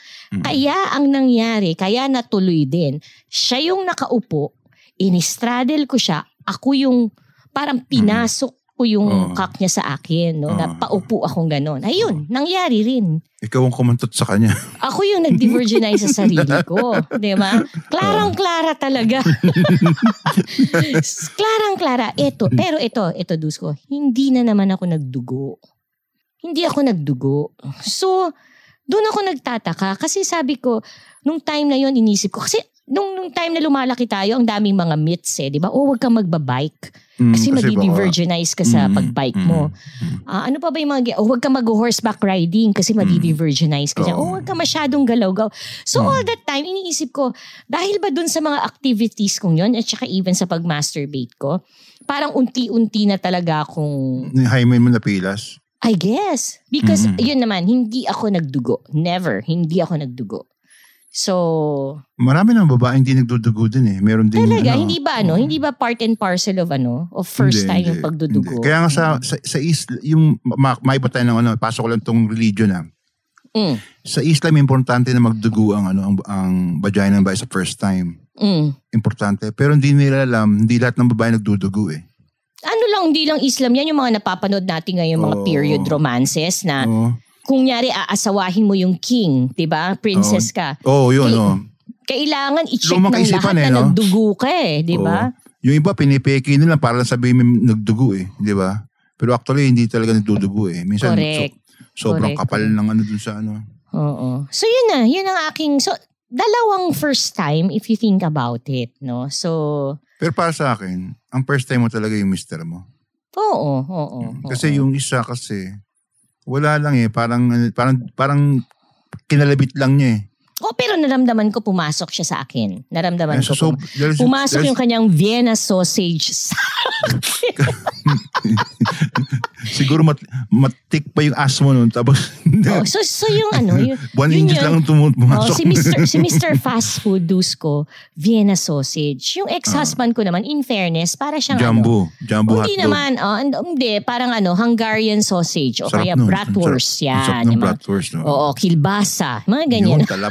Kaya ang nangyari, kaya natuloy din. Siya yung nakaupo, inistraddle ko siya, ako yung parang pinasok ko yung cock niya sa akin, no? Napaupo akong ganon. Ayun, nangyari rin. Ikaw ang kumantot sa kanya. Ako yung nag-divergenize sa sarili ko. Di ba? Klarang-klara talaga. Klarang-klara. Pero ito, Dusko, hindi na naman ako nagdugo. So, doon ako nagtataka. Kasi sabi ko, nung time na yon inisip ko. Kasi nung time na lumalaki tayo, ang daming mga myths eh. Di ba? Oh, wag kang magbabike. Kasi madi-divergenize ka sa pagbike mo. Ano pa ba yung mga... Oh, huwag ka mag-horseback riding kasi madi-divergenize ka. Oh, huwag ka masyadong galaw-gaw. So all that time, iniisip ko, dahil ba dun sa mga activities kong yun, at saka even sa pag-masturbate ko, parang unti-unti na talaga akong... Hayme mo na pilas? I guess. Because yun naman, hindi ako nagdugo. Never. Hindi ako nagdugo. So... Marami ng babaeng hindi nagdudugo din eh. Meron din... Talaga, hindi ba Hindi ba part and parcel of Of first time yung pagdudugo? Hindi. Kaya nga sa Islam, yung maiba tayo ng pasok ko lang tong religion Sa Islam, importante na magdugo ang vagina ng babae sa first time. Importante. Pero hindi nila alam, hindi lahat ng babae nagdudugo eh. Hindi lang Islam yan. Yung mga napapanood natin ngayon, mga period romances na... Kung nyari, aasawahin mo yung king, diba? Princess ka. Kailangan i-check ng lahat na nagdugo ka eh, diba? Yung iba, pinipeke nila para sabihin may nagdugo eh, diba? Pero actually, hindi talaga nagdudugo eh. Minsan, sobrang kapal ng dun sa Oo. So, yun na. Yun ang aking... So, dalawang first time if you think about it, no? So... Pero para sa akin, ang first time mo talaga yung mister mo. Oo. Kasi yung isa kasi... Wala lang eh. Parang kinalabit lang niya eh. Pero naramdaman ko pumasok siya sa akin. Naramdaman ko pumasok yung kanyang Vienna sausage sa akin. Siguro matik pa yung ass mo nun. Tapos, so yung one inch lang pumasok. Si Mr. Fast Food Dusko, Vienna sausage. Yung ex-husband ko naman, in fairness, para siyang Jumbo hotdog. Hindi naman, parang Hungarian sausage. O sarap kaya bratwurst. Yan. Sarap ng bratwurst. Oo, kilbasa. Mga ganyan. Yun, talap.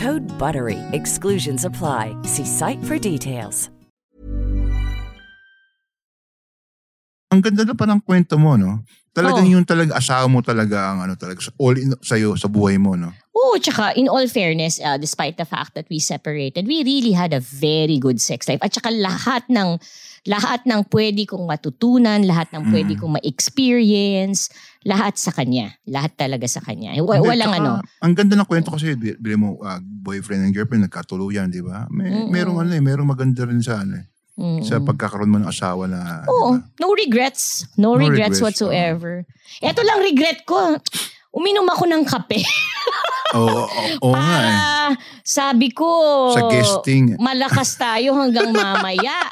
Code BUTTERY. Exclusions apply. See site for details. Ang ganda na parang kwento mo, no? Talagang yung talaga asawa mo talaga ang ano talaga all in sa'yo sa buhay mo, no? Oo, tsaka in all fairness, despite the fact that we separated, we really had a very good sex life. At tsaka lahat ng pwede kong matutunan, lahat ng pwede kong ma-experience, lahat sa kanya. Lahat talaga sa kanya. Walang tsaka, ano. Ang ganda ng kwento kasi, bili mo boyfriend and girlfriend, nagkatuluyan, di ba? Merong ano eh, merong maganda rin sa ano eh. Sa pagkakaroon mo ng asawa na... Oo. Diba? No regrets. No regrets whatsoever. Ito lang regret ko. Uminom ako ng kape. Oo nga eh. Sabi ko... Sa guesting. Malakas tayo hanggang mamaya.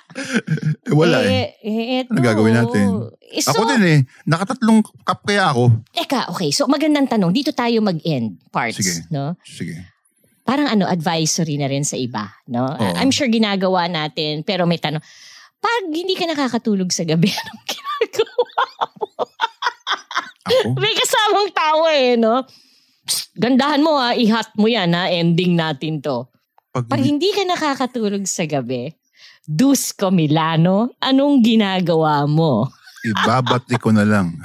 Wala eh. Ano gagawin natin? So, ako din eh. Nakatatlong cup kaya ako. Eka, okay. So magandang tanong. Dito tayo mag-end parts. Sige. No? Sige. Parang ano, advisory na rin sa iba, no? Oh. I'm sure ginagawa natin, pero may tanong. Pag hindi ka nakakatulog sa gabi, anong ginagawa mo? Ako? May kasamang tawa eh, no? Psst, gandahan mo ha, ihat mo yan ha, ending natin to. Pag hindi ka nakakatulog sa gabi, Dusko Milano, anong ginagawa mo? Ibabati ko na lang.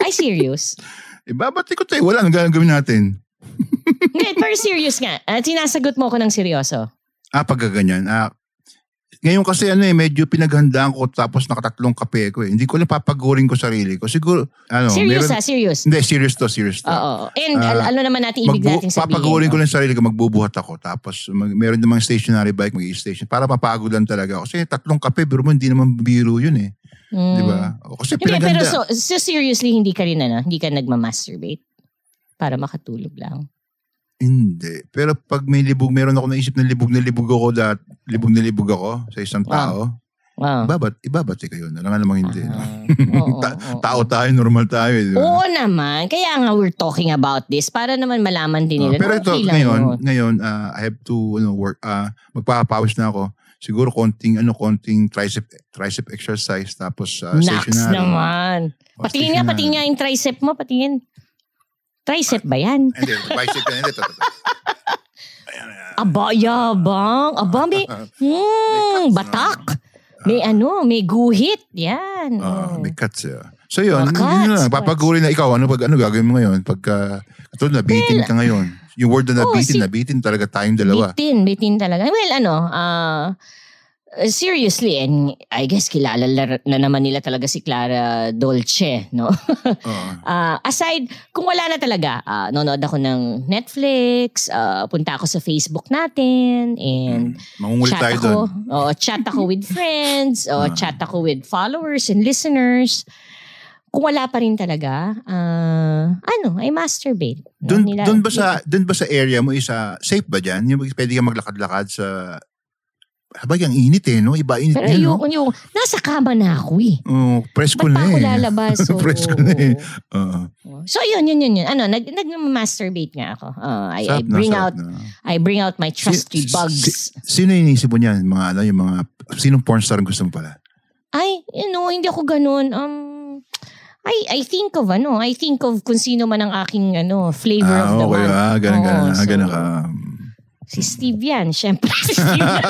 Ay, serious? Ibabati ko to eh, wala, gagawin natin. Wait, pero serious nga. Sinasagot mo ako ng seryoso. Pagkaganyan. Ngayon kasi ano eh, medyo pinaghandaan ko tapos nakatatlong kape ko eh. Hindi ko lang papaguring ko sarili ko. Siguro, ano. Serious. Hindi, serious to. Oo. And ano naman natin ibig natin sabihin. Papaguring ko lang sarili ko, magbubuhat ako. Tapos meron namang stationary bike, mag-i-station. Para mapagod lang talaga. Kasi tatlong kape, biro mo, hindi naman biro yun eh. Mm. Diba? Kasi pinaghandaan. Pero so seriously, hindi ka rin ano, hindi ka nagmamasturbate? Para makatulog lang. Hindi. Pero pag may libog, meron ako naisip na libog na libog ako sa isang tao. Wow. Ibabati kayo. Alam namang hindi. Oo, tao tayo, normal tayo. Diba? Oo naman. Kaya nga we're talking about this para naman malaman din nila. Pero ito, ngayon, I have to work. Magpapawis na ako. Siguro konting tricep exercise tapos stationary. Naks naman. Patingin nga yung tricep mo. Patingin. Tricep ba yan? Hindi, bicep yan. Aba, yabang. Aba, may batak. May ano, may guhit. Yan. May cuts. So yun, papaguri na ikaw. Ano gagawin mo ngayon? Pagka, nabitin ka ngayon. Yung word na nabitin talaga tayong dalawa. Bitin talaga. Well, seriously, and I guess kilala na naman nila talaga si Clara Dolce, no? Aside, kung wala na talaga, nanonood ako ng Netflix, punta ako sa Facebook natin, and chat ako with friends, chat ako with followers and listeners. Kung wala pa rin talaga, I masturbate. Doon ba sa area mo, isa safe ba dyan? Yung pwede kang maglakad-lakad sa... Habag, ang init eh, no? Iba init. Pero eh, no? Yung, nasa kama na ako eh. Press ko na eh. Ba't pa ako lalabas? Press ko na eh. So, yun. Nag-masturbate nga ako. I bring out my trusty bugs. Sino inisip mo niyan? Sinong pornstar ang gusto mo pala? Ay, hindi ako ganun. I think of kung sino man ang aking, flavor of the month. Ganun ka. Si Steve yan, syempre si Steve yan.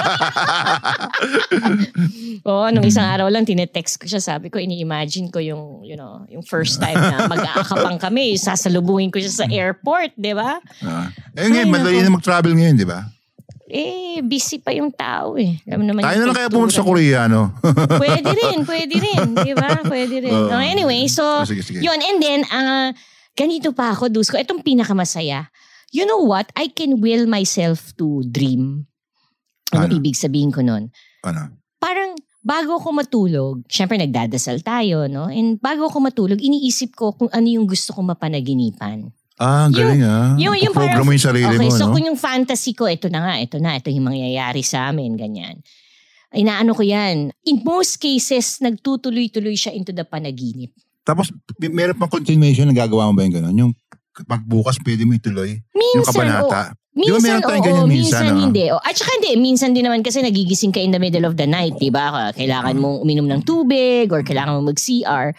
Nung isang araw lang, tinetext ko siya. Sabi ko, ini-imagine ko yung, yung first time na mag-aakapang kami. Sasalubungin ko siya sa airport, di ba? Ngayon, madali na mag-travel ngayon, di ba? Busy pa yung tao eh. Naman tayo na lang kaya pumunta sa Korea, no? Pwede rin, di ba? Pwede rin. Anyway, so, sige. Yun. And then, ganito pa ako, Dusko. Itong pinakamasaya. You know what? I can will myself to dream. Ano ibig sabihin ko nun? Ano? Parang bago ko matulog, syempre nagdadasal tayo, no? And bago ko matulog, iniisip ko kung ano yung gusto kong mapanaginipan. Galing ah. Yung program mo yung sarili mo, no? Okay, so kung yung fantasy ko, ito yung mangyayari sa amin, ganyan. Inaano ko yan. In most cases, nagtutuloy-tuloy siya into the panaginip. Tapos, meron pang continuation na gagawa mo ba yung gano'n? Yung pagbukas, pwede mo ituloy? Minsan, yung kabanata. Minsan, diba, meron tayong ganyan minsan hindi. Oh. At saka hindi. Minsan din naman kasi nagigising ka in the middle of the night, diba? Kailangan mong uminom ng tubig or kailangan mong mag-CR.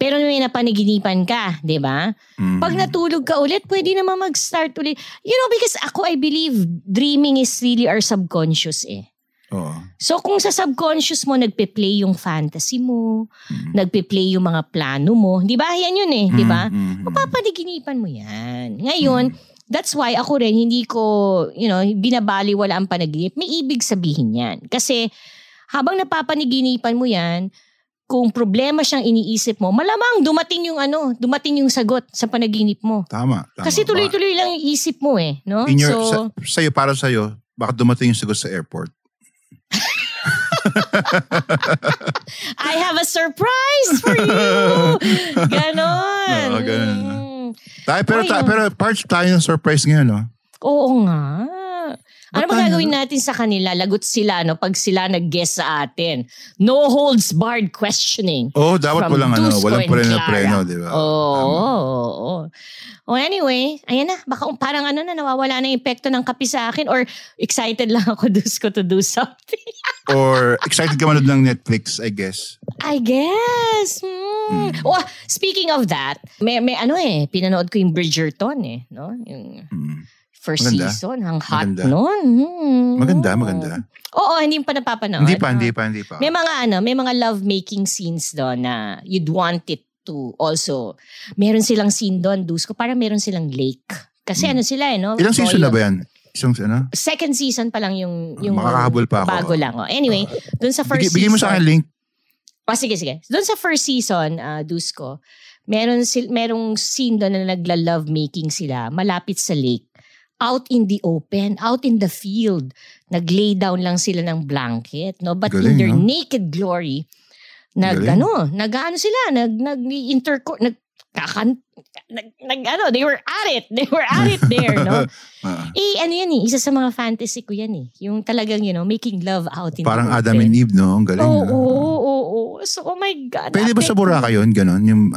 Pero may napanaginipan ka, di ba? Pag natulog ka ulit, pwede naman mag-start ulit. You know, because ako, I believe dreaming is really our subconscious eh. Oo. So kung sa subconscious mo, nagpe-play yung fantasy mo, nagpe-play yung mga plano mo, di ba? Yan yun eh, di ba? Mapapanaginipan mo yan. Ngayon, that's why ako rin, hindi ko, you know, binabaliwala ang panaginip. May ibig sabihin yan. Kasi habang napapanaginipan mo yan, kung problema siyang iniisip mo, malamang dumating yung sagot sa panaginip mo. Tama. Kasi tuloy-tuloy lang yung isip mo eh, no? Para sa'yo, baka dumating yung sagot sa airport. I have a surprise for you! Ganon. No, ganon. Pero parts tayo ng surprise ngayon, no? Oo nga. Ano ba gagawin natin sa kanila? Lagot sila, no? Pag sila nag-guess sa atin. No holds barred questioning. Oh, dapat walang preno, di ba? Oh, anyway, ayan na. Baka parang nawawala na yung epekto ng kape sa akin or excited lang ako, Dusko, to do something. Or excited ka manood ng Netflix, I guess. Oh, speaking of that, may pinanood ko yung Bridgerton, eh. No? Yung... First maganda. Season, ang hot noon. Maganda. Oo, hindi pa napapanood. Hindi pa. May mga love-making scenes doon na you'd want it to also. Meron silang scene doon, Dusko, parang meron silang lake. Kasi sila eh, no? Ilang season na ba yan? Second season pa lang yung makakahabol pa ako. Bago lang. Oh. Anyway, doon sa first season. Bigay mo sa akin link. Oh, sige. Doon sa first season, Dusko, merong scene doon na nagla-love-making sila malapit sa lake. Out in the open, out in the field, naglay down lang sila ng blanket, no? But galing, in their naked glory, they were at it. They were at it there, no? Isa sa mga fantasy ko yan eh. Yung talagang, making love out in parang the open. Parang Adam and Eve, no? Ang galing. Oo. So, oh my God. Pwede ba sa Boracay yun? Ganon? Yung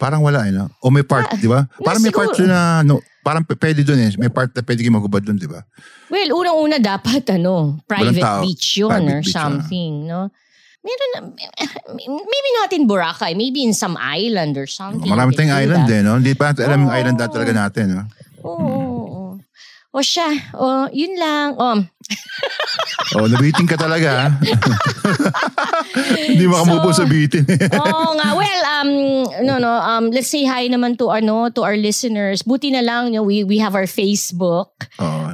parang wala eh, no? O may part, di ba? Parang may part na, no? Parang pwede doon eh. May part na pwede kayo magubad doon, di ba? Well, unang-una dapat, private beach yun or something, no? Meron, maybe not in Boracay, maybe in some island or something. Marami tayong island eh, no? Hindi pa natin alam yung island na talaga natin, no? Oo. O siya, yun lang. Nabitin ka talaga. Hindi makamupo sa bitin. Oo nga. Well, let's say hi naman to our listeners. Buti na lang, we have our Facebook.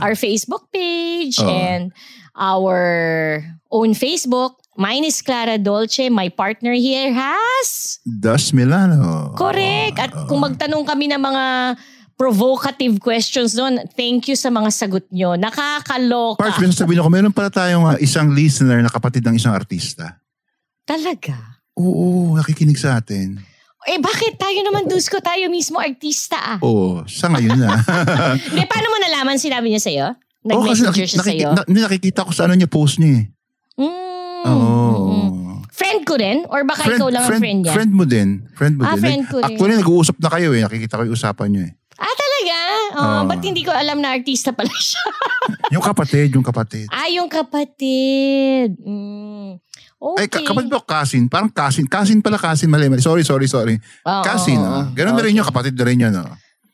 Our Facebook page and our own Facebook. Mine is Clara Dolce. My partner here has... Das Milano. Correct. At kung magtanong kami ng mga provocative questions doon, thank you sa mga sagot nyo. Nakakaloka. Parts, sabihin ako, meron pala tayong isang listener na kapatid ng isang artista. Talaga? Oo, nakikinig sa atin. Bakit? Tayo naman, Dusko, tayo mismo artista. Oo, sa ngayon na. Paano mo nalaman, sinabi niya sa'yo? Nag-messenger siya sa'yo? Nakikita ko sa niya, post niya eh. Friend ko rin? Or baka ikaw lang ang friend niya? Friend mo din. Friend ko rin. Actually, nag-uusap na kayo eh. Nakikita ko yung usapan niyo eh. Talaga? Ba't hindi ko alam na artista pala siya? Yung kapatid. Yung kapatid. Okay. Kapatid ba kasin? Parang kasin pala. Mali. Sorry. Kasin. Ganun na rin yun. Kapatid na rin yun.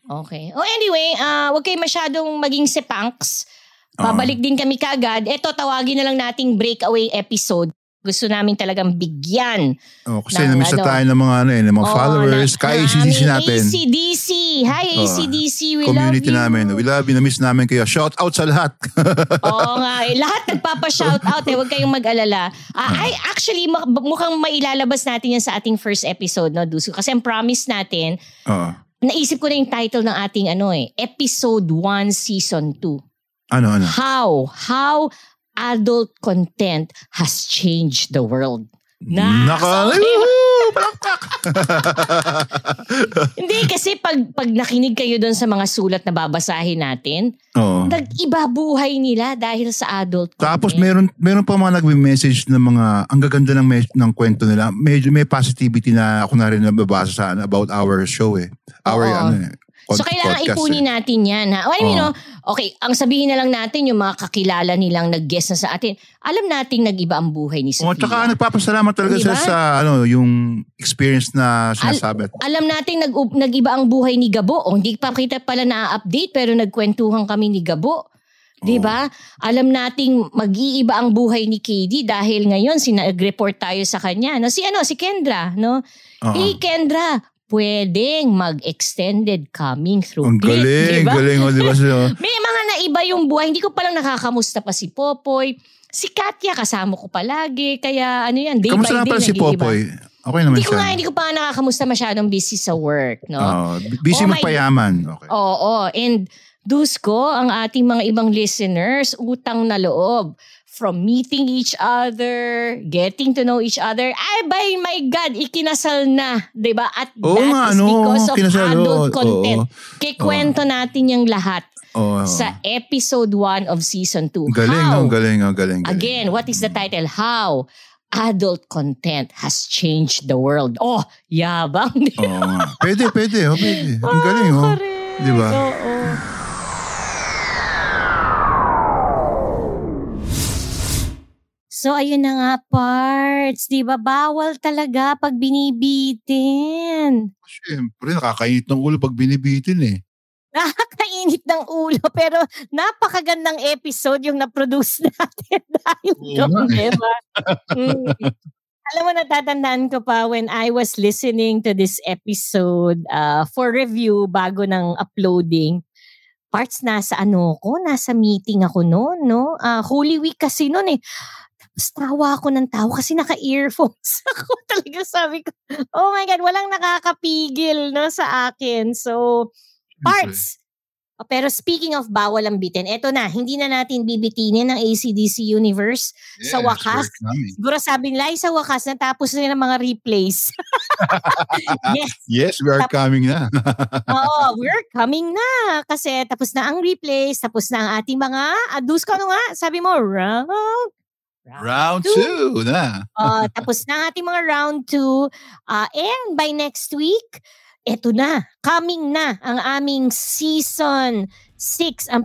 Okay. Anyway, huwag kayo masyadong maging sepanks. Babalik din kami kaagad. Eto, tawagin na lang nating breakaway episode. Gusto namin talagang bigyan. Kasi namisa tayo ng mga followers. Kaya ACDC natin. ACDC. Hi ACDC. We love you. Community namin. We love you. Namiss namin kayo. Shout out sa lahat. Oo nga. Lahat nagpapa-shout out. Huwag kayong mag-alala. Actually, mukhang mailalabas natin yan sa ating first episode. No, Dusko? Kasi ang promise natin, naisip ko na yung title ng ating Episode 1, Season 2. Ano? How adult content has changed the world. Palakpak! Hindi, kasi pag nakinig kayo doon sa mga sulat na babasahin natin, oo, nag-iba buhay nila dahil sa adult content. Tapos meron pa mga nag-message ng mga, ang gaganda ng kwento nila, medyo may positivity na ako na rin nababasa saan about our show eh. Our so kailangan ipunin natin yan ha. Well, I mean, okay, ang sabihin na lang natin yung mga kakilala nilang nag-guest na sa atin. Alam natin nag-iba ang buhay ni Sophia. Tsaka nagpapasalamat talaga diba? Sa ano, yung experience na sinasabi. Alam natin nag-iba ang buhay ni Gabo. Hindi pa kita pala na-update pero nagkwentuhan kami ni Gabo. Diba? Alam nating mag-iiba ang buhay ni KD dahil ngayon sinag-report tayo sa kanya. No? Si Kendra, no? Hey Kendra, pwedeng mag-extended coming through. Ang galing, galing. O, diba? May mga naiba yung buhay. Hindi ko palang nakakamusta pa si Popoy. Si Katya, kasama ko palagi. Kaya ano yan, day kamusta by day. Kamusta na pala si Popoy? Okay naman siya. Hindi ko pa nakakamusta, masyadong busy sa work. No? Busy magpayaman. Okay. And dusko, ang ating mga ibang listeners, utang na loob. From meeting each other, getting to know each other, ay by my God, ikinasal na, diba? At because of adult content. Kikwento natin yung lahat sa episode 1 of season 2. Galing. Again, what is the title? How adult content has changed the world. Oh, yabang. Pwede. Ang galing, correct. Diba? Oo. So, ayun na nga, parts. Diba? Bawal talaga pag binibitin. Siyempre, nakakainit ng ulo pag binibitin eh. Nakakainit ng ulo, pero napakagandang episode yung na-produce natin dahil doon, diba? Alam mo, natatandaan ko pa when I was listening to this episode for review bago ng uploading. Parts, nasa meeting ako noon, no? Holy Week kasi noon eh. Tapos tawa ako ng tawa kasi naka-earphones ako. Talaga sabi ko, oh my God, walang nakakapigil no, sa akin. So, parts. Pero speaking of bawal ang bitin, eto na, hindi na natin bibitinin ang ACDC Universe sa wakas. Siguro sabi nila, sa wakas, natapos na ng mga replays. Yes, we are coming na. We're coming na. Kasi tapos na ang replays, tapos na ang ating mga, Dusko, ano nga, sabi mo, Round two na. Tapos na ating mga round 2. And by next week, eto na, coming na ang aming season 6, ang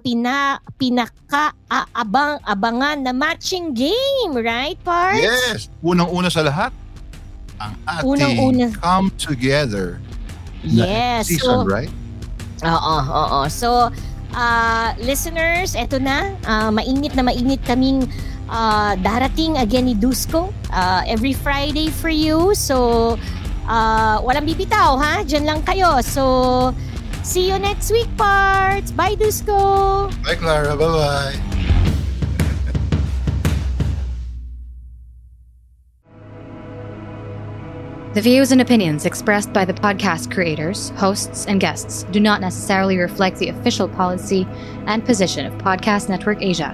pinaka-abang-abangan na matching game. Right, Parts? Yes. Unang-una sa lahat, ang ating come together na season, right? Oo. So, listeners, eto na. Mainit na mainit kaming darating again ni Dusko every Friday for you. So, walang bibitaw, ha? Diyan lang kayo. So, see you next week, Parts! Bye, Dusko! Bye, Clara. Bye-bye. The views and opinions expressed by the podcast creators, hosts, and guests do not necessarily reflect the official policy and position of Podcast Network Asia,